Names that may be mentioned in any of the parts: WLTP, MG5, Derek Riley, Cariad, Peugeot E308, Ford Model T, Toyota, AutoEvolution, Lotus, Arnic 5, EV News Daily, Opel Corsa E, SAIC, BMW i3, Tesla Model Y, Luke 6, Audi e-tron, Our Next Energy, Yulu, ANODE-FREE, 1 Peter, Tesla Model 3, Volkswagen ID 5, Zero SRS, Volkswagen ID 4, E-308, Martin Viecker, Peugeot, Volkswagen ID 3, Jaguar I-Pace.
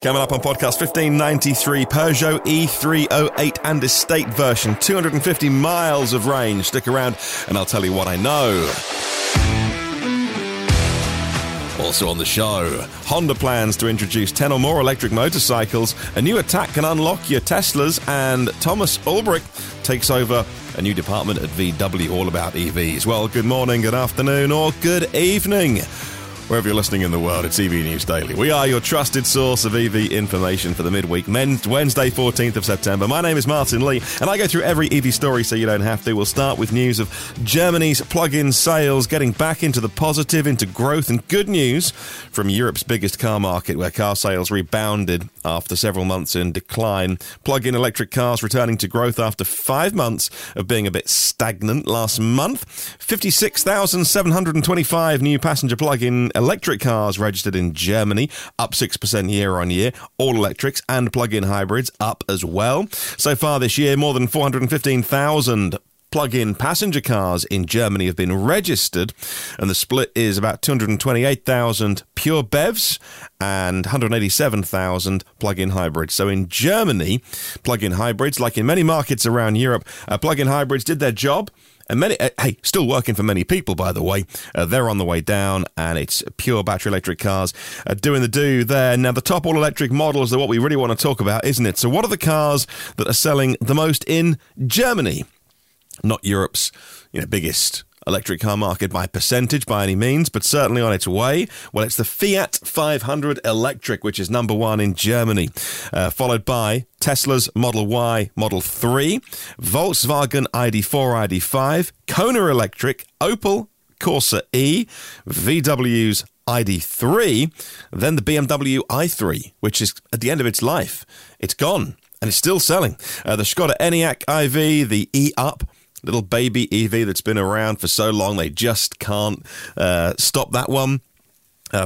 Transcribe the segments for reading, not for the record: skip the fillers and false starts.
Coming up on podcast 1593, Peugeot E308 and estate version, 250 miles of range. Stick around and I'll tell you what I know. Also on the show, Honda plans to introduce 10 or more electric motorcycles, a new attack can unlock your Teslas, and Thomas Ulbricht takes over a new department at VW all about EVs. Well, good morning, good afternoon, or good evening. Wherever you're listening in the world, it's EV News Daily. We are your trusted source of EV information for the midweek, Wednesday, 14th of September. My name is Martyn Lee, and I go through every EV story so you don't have to. We'll start with news of Germany's plug-in sales getting back into the positive, into growth, and good news from Europe's biggest car market, where car sales rebounded after several months in decline. Plug-in electric cars returning to growth after 5 months of being a bit stagnant last month. 56,725 new passenger plug-in electric cars registered in Germany, up 6% year on year. All electrics and plug-in hybrids up as well. So far this year, more than 415,000 plug-in passenger cars in Germany have been registered, and the split is about 228,000 pure BEVs and 187,000 plug-in hybrids. So in Germany, plug-in hybrids, like in many markets around Europe, plug-in hybrids did their job. And many, still working for many people, by the way. They're on the way down, and it's pure battery electric cars doing the do there. Now, the top all-electric models are what we really want to talk about, isn't it? So what are the cars that are selling the most in Germany? Not Europe's biggest electric car market by percentage, by any means, but certainly on its way. Well, it's the Fiat 500 electric, which is number one in Germany, followed by Tesla's Model Y, Model 3, Volkswagen ID 4, ID 5, Kona Electric, Opel Corsa E, VW's ID 3, then the BMW i3, which is at the end of its life. It's gone, and it's still selling. The Skoda Enyaq IV, the E-Up, little baby EV that's been around for so long, they just can't stop that one.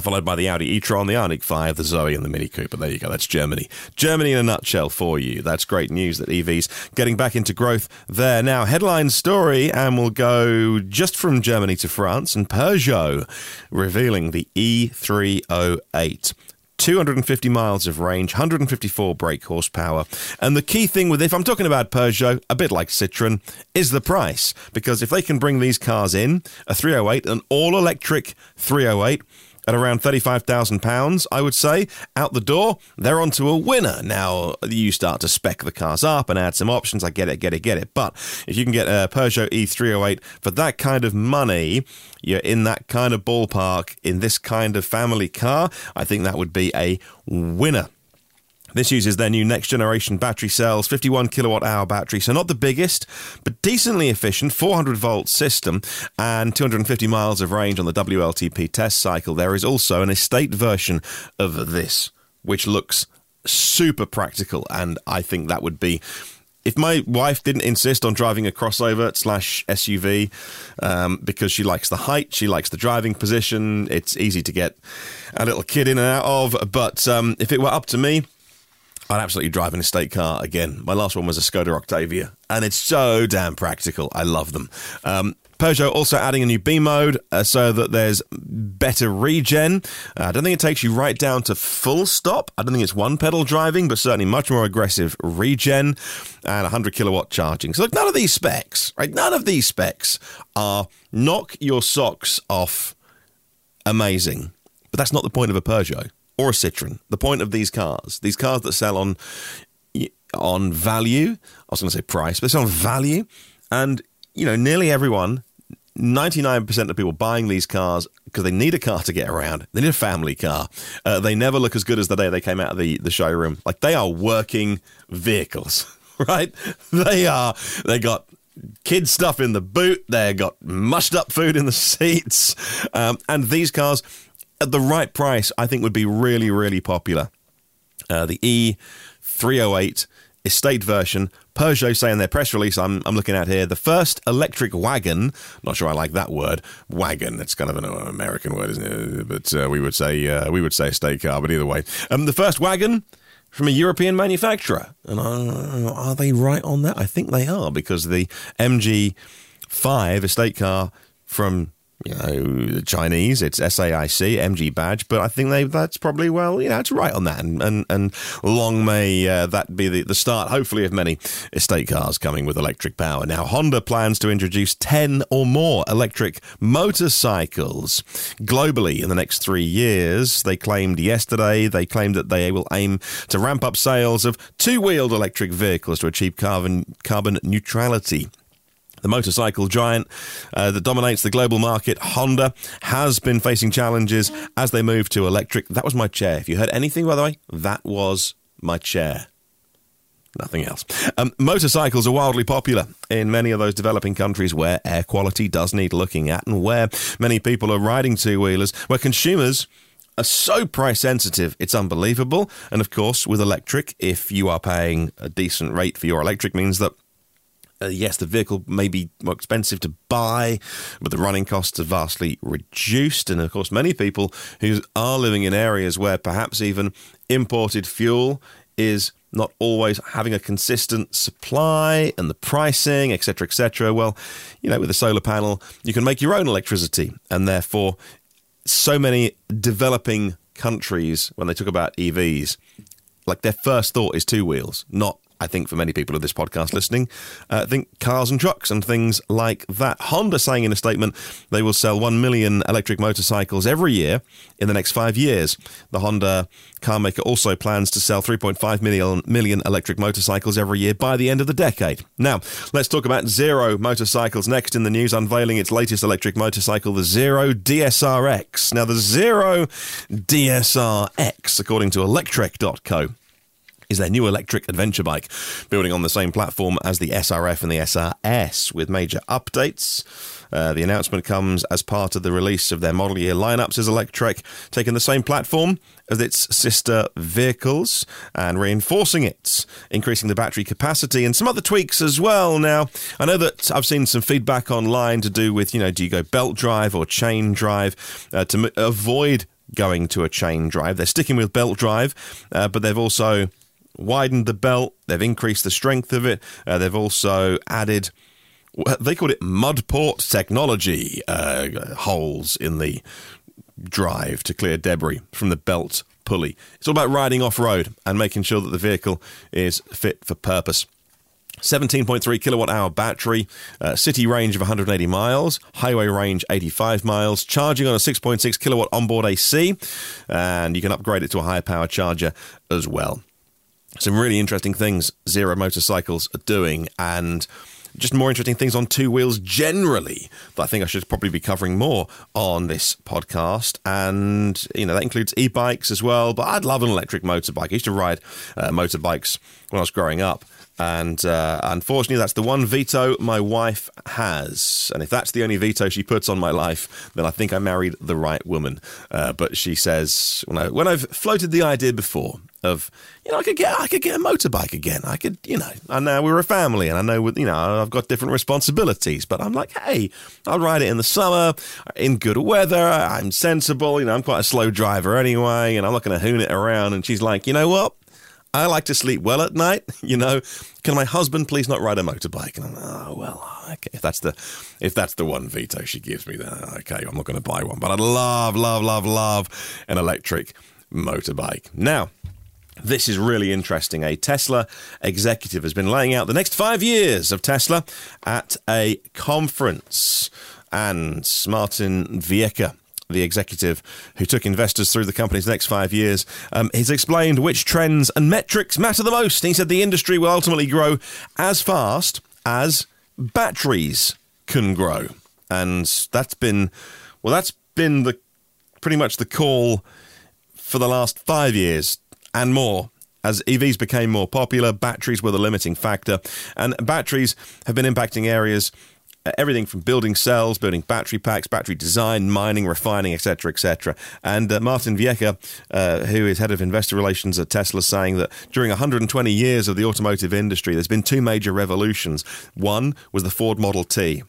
Followed by the Audi e-tron, the Arnic 5, the Zoe and the Mini Cooper. There you go. That's Germany. Germany in a nutshell for you. That's great news that EVs getting back into growth there. Now, headline story, and we'll go just from Germany to France, and Peugeot revealing the E308. 250 miles of range, 154 brake horsepower. And the key thing with, if I'm talking about Peugeot, a bit like Citroen, is the price. Because if they can bring these cars in, a 308, an all-electric 308, at around £35,000, I would say, out the door, they're onto a winner. Now, you start to spec the cars up and add some options. I get it. But if you can get a Peugeot E308 for that kind of money, you're in that kind of ballpark, in this kind of family car, I think that would be a winner. This uses their new next-generation battery cells, 51 kilowatt-hour battery, so not the biggest, but decently efficient, 400-volt system and 250 miles of range on the WLTP test cycle. There is also an estate version of this, which looks super practical, and I think that would be... If my wife didn't insist on driving a crossover/SUV because she likes the height, she likes the driving position, it's easy to get a little kid in and out of, but if it were up to me, I'd absolutely drive an estate car again. My last one was a Skoda Octavia, and it's so damn practical. I love them. Peugeot also adding a new B mode so that there's better regen. I don't think it takes you right down to full stop. I don't think it's one pedal driving, but certainly much more aggressive regen and 100 kilowatt charging. So look, none of these specs, right? None of these specs are knock your socks off amazing. But that's not the point of a Peugeot. Or a Citroen. The point of these cars that sell on value, I was going to say price, but it's on value. And, nearly everyone, 99% of people buying these cars because they need a car to get around. They need a family car. They never look as good as the day they came out of the showroom. Like, they are working vehicles, right? They got kids stuff in the boot. They got mushed up food in the seats. And these cars... at the right price, I think would be really, really popular. The E308 estate version. Peugeot say in their press release, I'm looking at here, the first electric wagon. Not sure I like that word, wagon. That's kind of an American word, isn't it? But we would say estate car. But either way, the first wagon from a European manufacturer. And are they right on that? I think they are, because the MG5 estate car from you know, the Chinese, it's SAIC, MG badge, but I think that's probably, well, you know, it's right on that. And long may that be the start, hopefully, of many estate cars coming with electric power. Now, Honda plans to introduce 10 or more electric motorcycles globally in the next 3 years. They claimed that they will aim to ramp up sales of two-wheeled electric vehicles to achieve carbon neutrality. The motorcycle giant that dominates the global market, Honda, has been facing challenges as they move to electric. That was my chair. If you heard anything, by the way, that was my chair. Nothing else. Motorcycles are wildly popular in many of those developing countries where air quality does need looking at and where many people are riding two-wheelers, where consumers are so price sensitive, it's unbelievable. And of course, with electric, if you are paying a decent rate for your electric, means that yes, the vehicle may be more expensive to buy, but the running costs are vastly reduced. And, of course, many people who are living in areas where perhaps even imported fuel is not always having a consistent supply, and the pricing, etc., etc. Well, you know, with a solar panel, you can make your own electricity. And therefore, so many developing countries, when they talk about EVs, like their first thought is two wheels, not, I think, for many people of this podcast listening, think cars and trucks and things like that. Honda saying in a statement they will sell 1 million electric motorcycles every year in the next 5 years. The Honda car maker also plans to sell 3.5 million electric motorcycles every year by the end of the decade. Now, let's talk about Zero motorcycles next in the news, unveiling its latest electric motorcycle, the Zero DSRX. Now, the Zero DSRX, according to electrek.co, is their new electric adventure bike, building on the same platform as the SRF and the SRS with major updates. The announcement comes as part of the release of their model year lineups, as Electrek taking the same platform as its sister vehicles and reinforcing it, increasing the battery capacity and some other tweaks as well. Now, I know that I've seen some feedback online to do with, you know, do you go belt drive or chain drive to avoid going to a chain drive? They're sticking with belt drive, but they've also widened the belt, they've increased the strength of it, they've also added, they called it mud port technology, holes in the drive to clear debris from the belt pulley. It's all about riding off-road and making sure that the vehicle is fit for purpose. 17.3 kilowatt-hour battery, city range of 180 miles, highway range 85 miles, charging on a 6.6 kilowatt onboard AC, and you can upgrade it to a higher power charger as well. Some really interesting things Zero motorcycles are doing, and just more interesting things on two wheels generally that I think I should probably be covering more on this podcast. And, you know, that includes e-bikes as well, but I'd love an electric motorbike. I used to ride motorbikes when I was growing up, and unfortunately that's the one veto my wife has. And if that's the only veto she puts on my life, then I think I married the right woman. But she says, when I've floated the idea before of, you know, I could get a motorbike again. I could, you know, I know we're a family and I know, you know, I've got different responsibilities, but I'm like, hey, I'll ride it in the summer, in good weather, I'm sensible, you know, I'm quite a slow driver anyway, and I'm not going to hoon it around. And she's like, you know what? I like to sleep well at night, you know. Can my husband please not ride a motorbike? And I'm like, oh, well, okay. If that's the one veto she gives me, then okay, I'm not going to buy one. But I'd love an electric motorbike. Now, this is really interesting. A Tesla executive has been laying out the next 5 years of Tesla at a conference. And Martin Viecker, the executive who took investors through the company's next 5 years, he's explained which trends and metrics matter the most. He said the industry will ultimately grow as fast as batteries can grow. And that's been the pretty much the call for the last 5 years and more. As EVs became more popular, batteries were the limiting factor. And batteries have been impacting areas, everything from building cells, building battery packs, battery design, mining, refining, etc., etc. And Martin Viecker, who is head of investor relations at Tesla, saying that during 120 years of the automotive industry, there's been two major revolutions. One was the Ford Model T,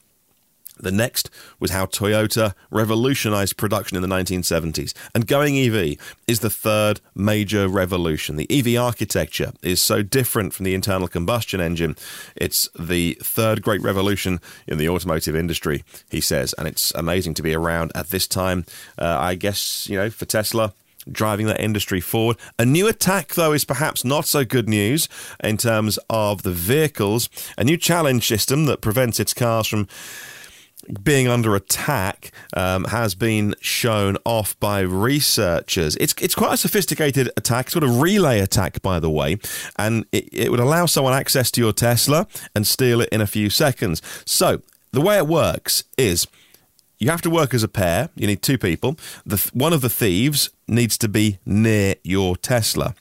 The next was how Toyota revolutionized production in the 1970s. And going EV is the third major revolution. The EV architecture is so different from the internal combustion engine. It's the third great revolution in the automotive industry, he says. And it's amazing to be around at this time, I guess, you know, for Tesla, driving that industry forward. A new attack, though, is perhaps not so good news in terms of the vehicles. A new challenge system that prevents its cars from being under attack has been shown off by researchers. It's quite a sophisticated attack, sort of relay attack, by the way, and it would allow someone access to your Tesla and steal it in a few seconds. So the way it works is you have to work as a pair. You need two people. One of the thieves needs to be near your Tesla.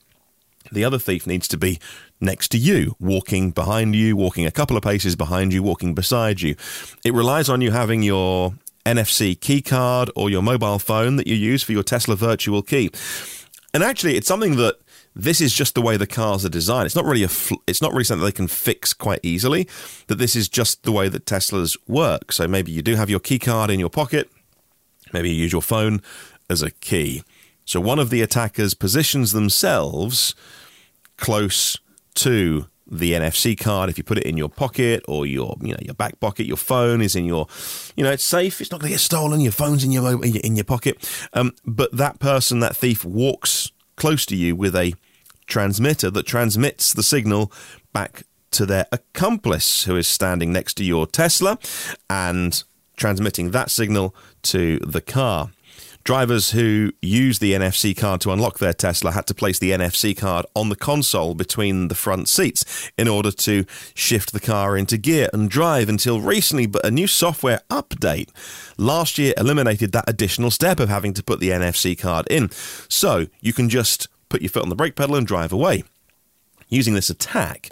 The other thief needs to be next to you, walking behind you, walking a couple of paces behind you, walking beside you. It relies on you having your NFC key card or your mobile phone that you use for your Tesla virtual key. And actually, it's something that this is just the way the cars are designed. It's not really something they can fix quite easily, that this is just the way that Teslas work. So maybe you do have your key card in your pocket. Maybe you use your phone as a key. So one of the attackers positions themselves close to the NFC card. If you put it in your pocket or your back pocket, your phone is in your, it's safe. It's not going to get stolen. Your phone's in your pocket. But that thief walks close to you with a transmitter that transmits the signal back to their accomplice who is standing next to your Tesla and transmitting that signal to the car. Drivers who use the NFC card to unlock their Tesla had to place the NFC card on the console between the front seats in order to shift the car into gear and drive until recently. But a new software update last year eliminated that additional step of having to put the NFC card in. So you can just put your foot on the brake pedal and drive away. Using this attack,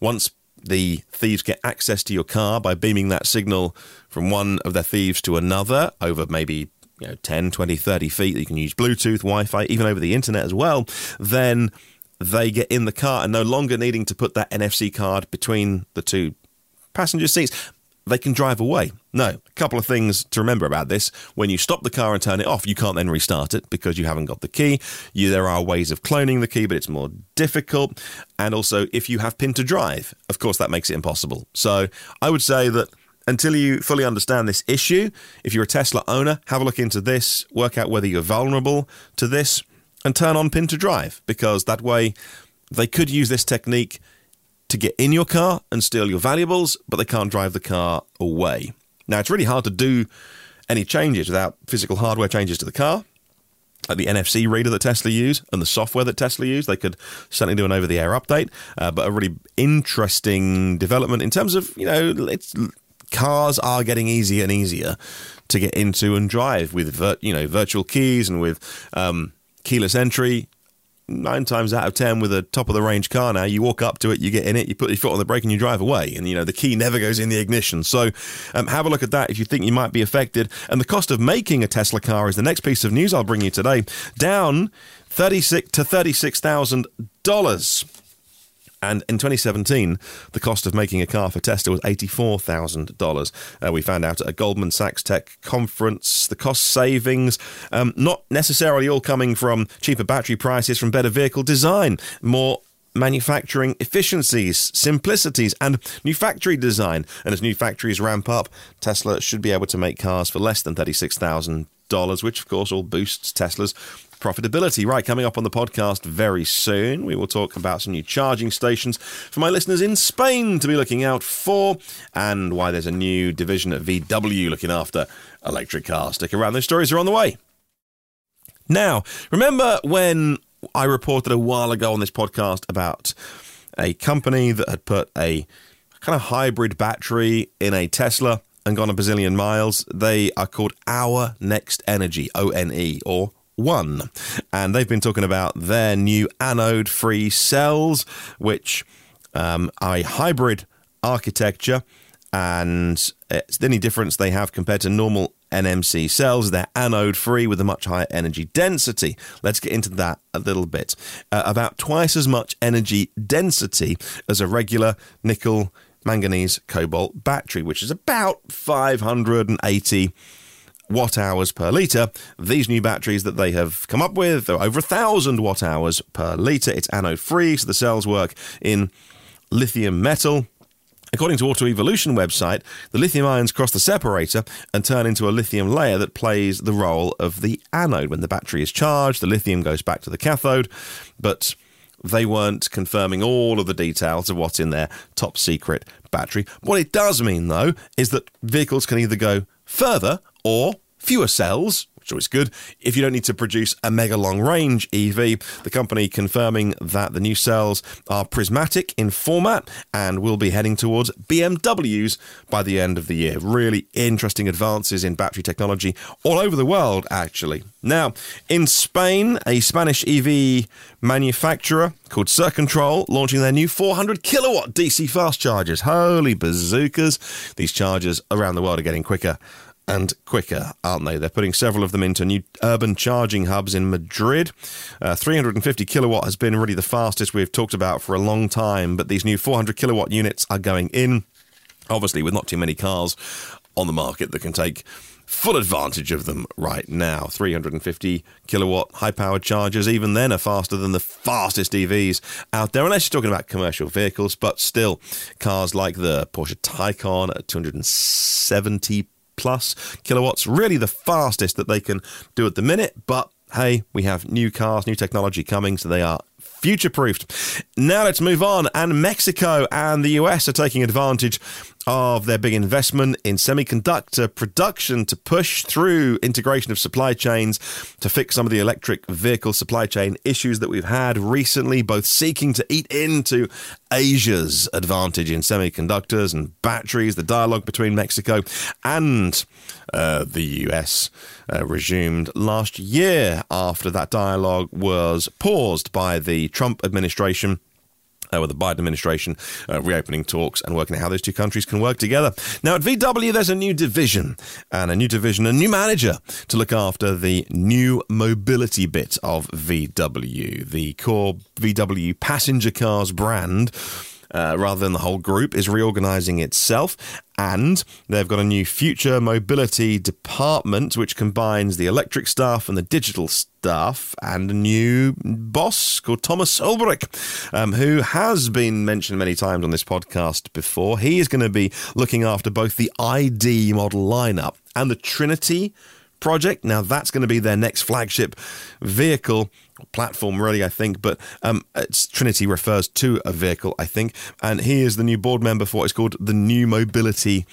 once the thieves get access to your car by beaming that signal from one of their thieves to another over maybe 10, 20, 30 feet, you can use Bluetooth, Wi-Fi, even over the internet as well, then they get in the car and no longer needing to put that NFC card between the two passenger seats, they can drive away. Now, a couple of things to remember about this. When you stop the car and turn it off, you can't then restart it because you haven't got the key. There are ways of cloning the key, but it's more difficult. And also, if you have pin to drive, of course, that makes it impossible. So I would say that until you fully understand this issue, if you're a Tesla owner, have a look into this, work out whether you're vulnerable to this, and turn on pin to drive, because that way they could use this technique to get in your car and steal your valuables, but they can't drive the car away. Now, it's really hard to do any changes without physical hardware changes to the car, like the NFC reader that Tesla use and the software that Tesla use. They could certainly do an over-the-air update, but a really interesting development in terms of, cars are getting easier and easier to get into and drive with virtual keys and with keyless entry. 9 times out of 10 with a top-of-the-range car now, you walk up to it, you get in it, you put your foot on the brake and you drive away. And, the key never goes in the ignition. So have a look at that if you think you might be affected. And the cost of making a Tesla car is the next piece of news I'll bring you today. Down to $36,000. And in 2017, the cost of making a car for Tesla was $84,000. We found out at a Goldman Sachs Tech conference the cost savings, not necessarily all coming from cheaper battery prices, from better vehicle design, more manufacturing efficiencies, simplicities, and new factory design. And as new factories ramp up, Tesla should be able to make cars for less than $36,000, which, of course, all boosts Tesla's profitability. Right, coming up on the podcast very soon, we will talk about some new charging stations for my listeners in Spain to be looking out for, and why there's a new division at VW looking after electric cars. Stick around, those stories are on the way. Now, remember when I reported a while ago on this podcast about a company that had put a kind of hybrid battery in a Tesla and gone a bazillion miles? They are called Our Next Energy, ONE, or One. And they've been talking about their new anode-free cells, which are a hybrid architecture. And it's the only difference they have compared to normal NMC cells. They're anode-free with a much higher energy density. Let's get into that a little bit. About twice as much energy density as a regular nickel manganese cobalt battery, which is about 580 watt hours per litre. These new batteries that they have come up with are over 1,000 watt hours per litre. It's anode free, so the cells work in lithium metal. According to AutoEvolution website, the lithium ions cross the separator and turn into a lithium layer that plays the role of the anode. When the battery is charged, the lithium goes back to the cathode, but they weren't confirming all of the details of what's in their top secret battery. What it does mean, though, is that vehicles can either go further or fewer cells, which is always good, if you don't need to produce a mega long-range EV. The company confirming that the new cells are prismatic in format and will be heading towards BMWs by the end of the year. Really interesting advances in battery technology all over the world, actually. Now, in Spain, a Spanish EV manufacturer called Circontrol launching their new 400-kilowatt DC fast chargers. Holy bazookas. These chargers around the world are getting quicker and quicker, aren't they? They're putting several of them into new urban charging hubs in Madrid. 350 kilowatt has been really the fastest we've talked about for a long time, but these new 400 kilowatt units are going in, obviously, with not too many cars on the market that can take full advantage of them right now. 350 kilowatt high-powered chargers, even then, are faster than the fastest EVs out there, unless you're talking about commercial vehicles, but still, cars like the Porsche Taycan at 270 plus kilowatts, really the fastest that they can do at the minute. But hey, we have new cars, new technology coming, so they are future-proofed. Now let's move on. And Mexico and the US are taking advantage of their big investment in semiconductor production to push through integration of supply chains to fix some of the electric vehicle supply chain issues that we've had recently, both seeking to eat into Asia's advantage in semiconductors and batteries. The dialogue between Mexico and the US resumed last year after that dialogue was paused by the Trump administration, with the Biden administration reopening talks and working out how those two countries can work together. Now, at VW, there's a new division, a new manager to look after the new mobility bit of VW. The core VW passenger cars brand, rather than the whole group, is reorganizing itself, and they've got a new future mobility department which combines the electric staff and the digital staff, and a new boss called Thomas Ulbricht, who has been mentioned many times on this podcast before. He is going to be looking after both the ID model lineup and the Trinity project. Now, that's going to be their next flagship vehicle platform, really, I think, but Trinity refers to a vehicle, I think, and he is the new board member for what's called the New Mobility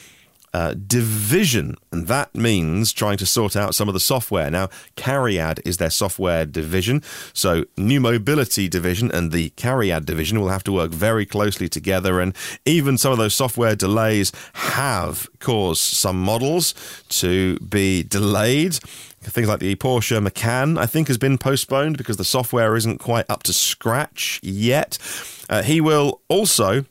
Division, and that means trying to sort out some of the software. Now, Cariad is their software division, so New Mobility Division and the Cariad division will have to work very closely together, and even some of those software delays have caused some models to be delayed. Things like the Porsche Macan, I think, has been postponed because the software isn't quite up to scratch yet. He will also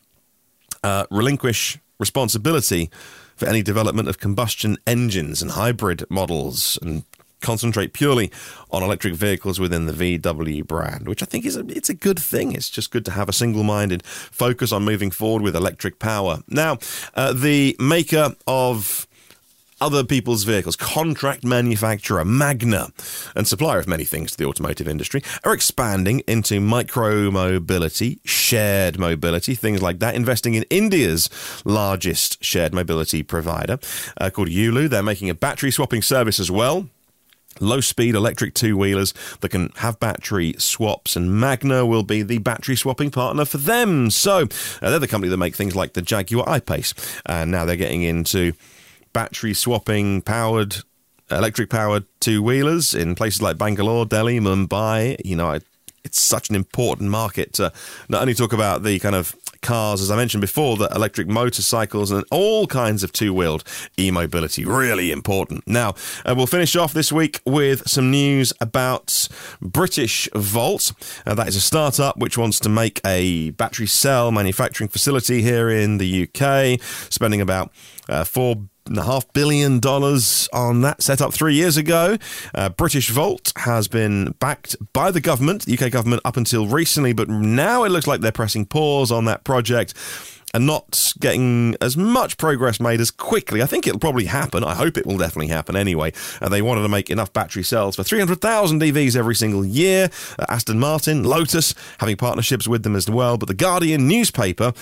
relinquish responsibility for any development of combustion engines and hybrid models, and concentrate purely on electric vehicles within the VW brand, which I think is it's a good thing. It's just good to have a single-minded focus on moving forward with electric power. Now, the maker of other people's vehicles, contract manufacturer Magna, and supplier of many things to the automotive industry, are expanding into micro-mobility, shared mobility, things like that, investing in India's largest shared mobility provider called Yulu. They're making a battery-swapping service as well. Low-speed electric two-wheelers that can have battery swaps, and Magna will be the battery-swapping partner for them. So they're the company that make things like the Jaguar I-Pace, and now they're getting into battery swapping powered, electric powered two wheelers in places like Bangalore, Delhi, Mumbai. You know, it's such an important market to not only talk about the kind of cars, as I mentioned before, the electric motorcycles and all kinds of two-wheeled e-mobility. Really important. Now, we'll finish off this week with some news about British Volt. That is a startup which wants to make a battery cell manufacturing facility here in the UK, spending about $4.5 billion on that, set up 3 years ago. British Volt has been backed by the government, the UK government, up until recently, but now it looks like they're pressing pause on that project and not getting as much progress made as quickly. I think it'll probably happen. I hope it will definitely happen anyway. They wanted to make enough battery cells for 300,000 EVs every single year. Aston Martin, Lotus, having partnerships with them as well. But the Guardian newspaper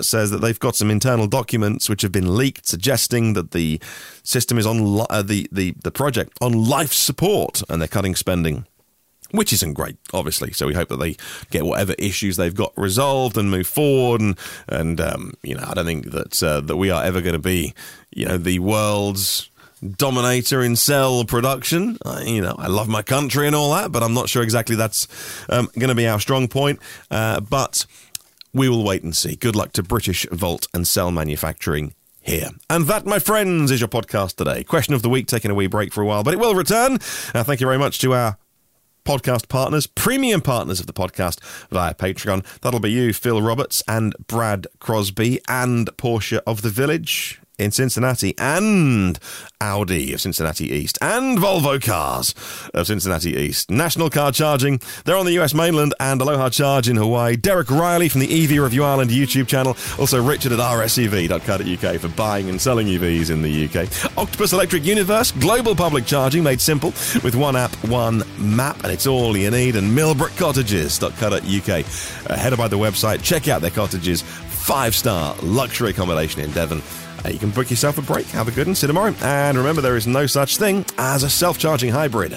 says that they've got some internal documents which have been leaked, suggesting that the system is on the project on life support, and they're cutting spending, which isn't great, obviously. So we hope that they get whatever issues they've got resolved and move forward. And you know, I don't think that that we are ever going to be, you know, the world's dominator in cell production. You know, I love my country and all that, but I'm not sure exactly that's going to be our strong point. But we will wait and see. Good luck to British Volt and cell manufacturing here. And that, my friends, is your podcast today. Question of the week, taking a wee break for a while, but it will return. Thank you very much to our podcast partners, premium partners of the podcast via Patreon. That'll be you, Phil Roberts and Brad Crosby, and Porsche of the Village in Cincinnati, and Audi of Cincinnati East, and Volvo Cars of Cincinnati East. National Car Charging, they're on the US mainland, and Aloha Charge in Hawaii. Derek Riley from the EV Review Ireland YouTube channel. Also Richard at rsev.co.uk for buying and selling EVs in the UK. Octopus Electric Universe, global public charging made simple with one app, one map, and it's all you need. And Millbrook Cottages.co.uk. Headed by the website, check out their cottages. 5-star luxury accommodation in Devon. You can book yourself a break, have a good one, see you tomorrow. And remember, there is no such thing as a self-charging hybrid.